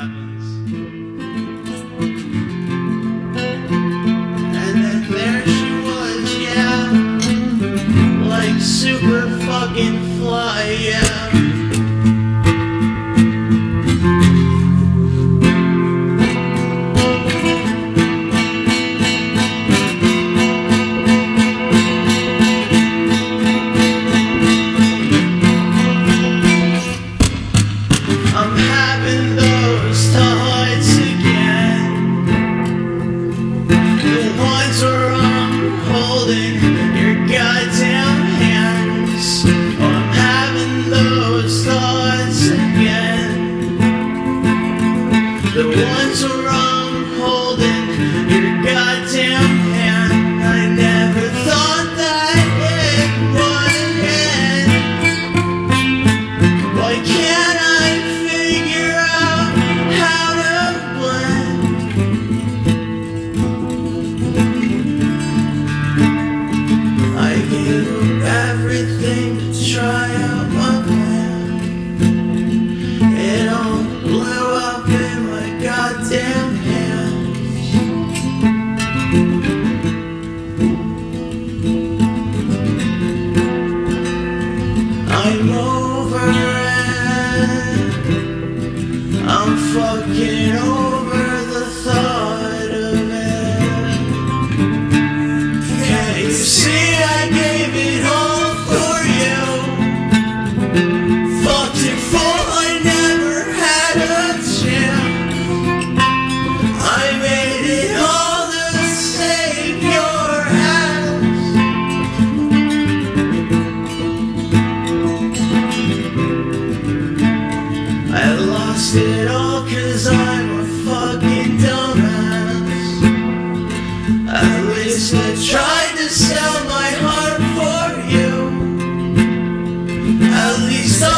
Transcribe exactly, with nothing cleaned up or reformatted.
So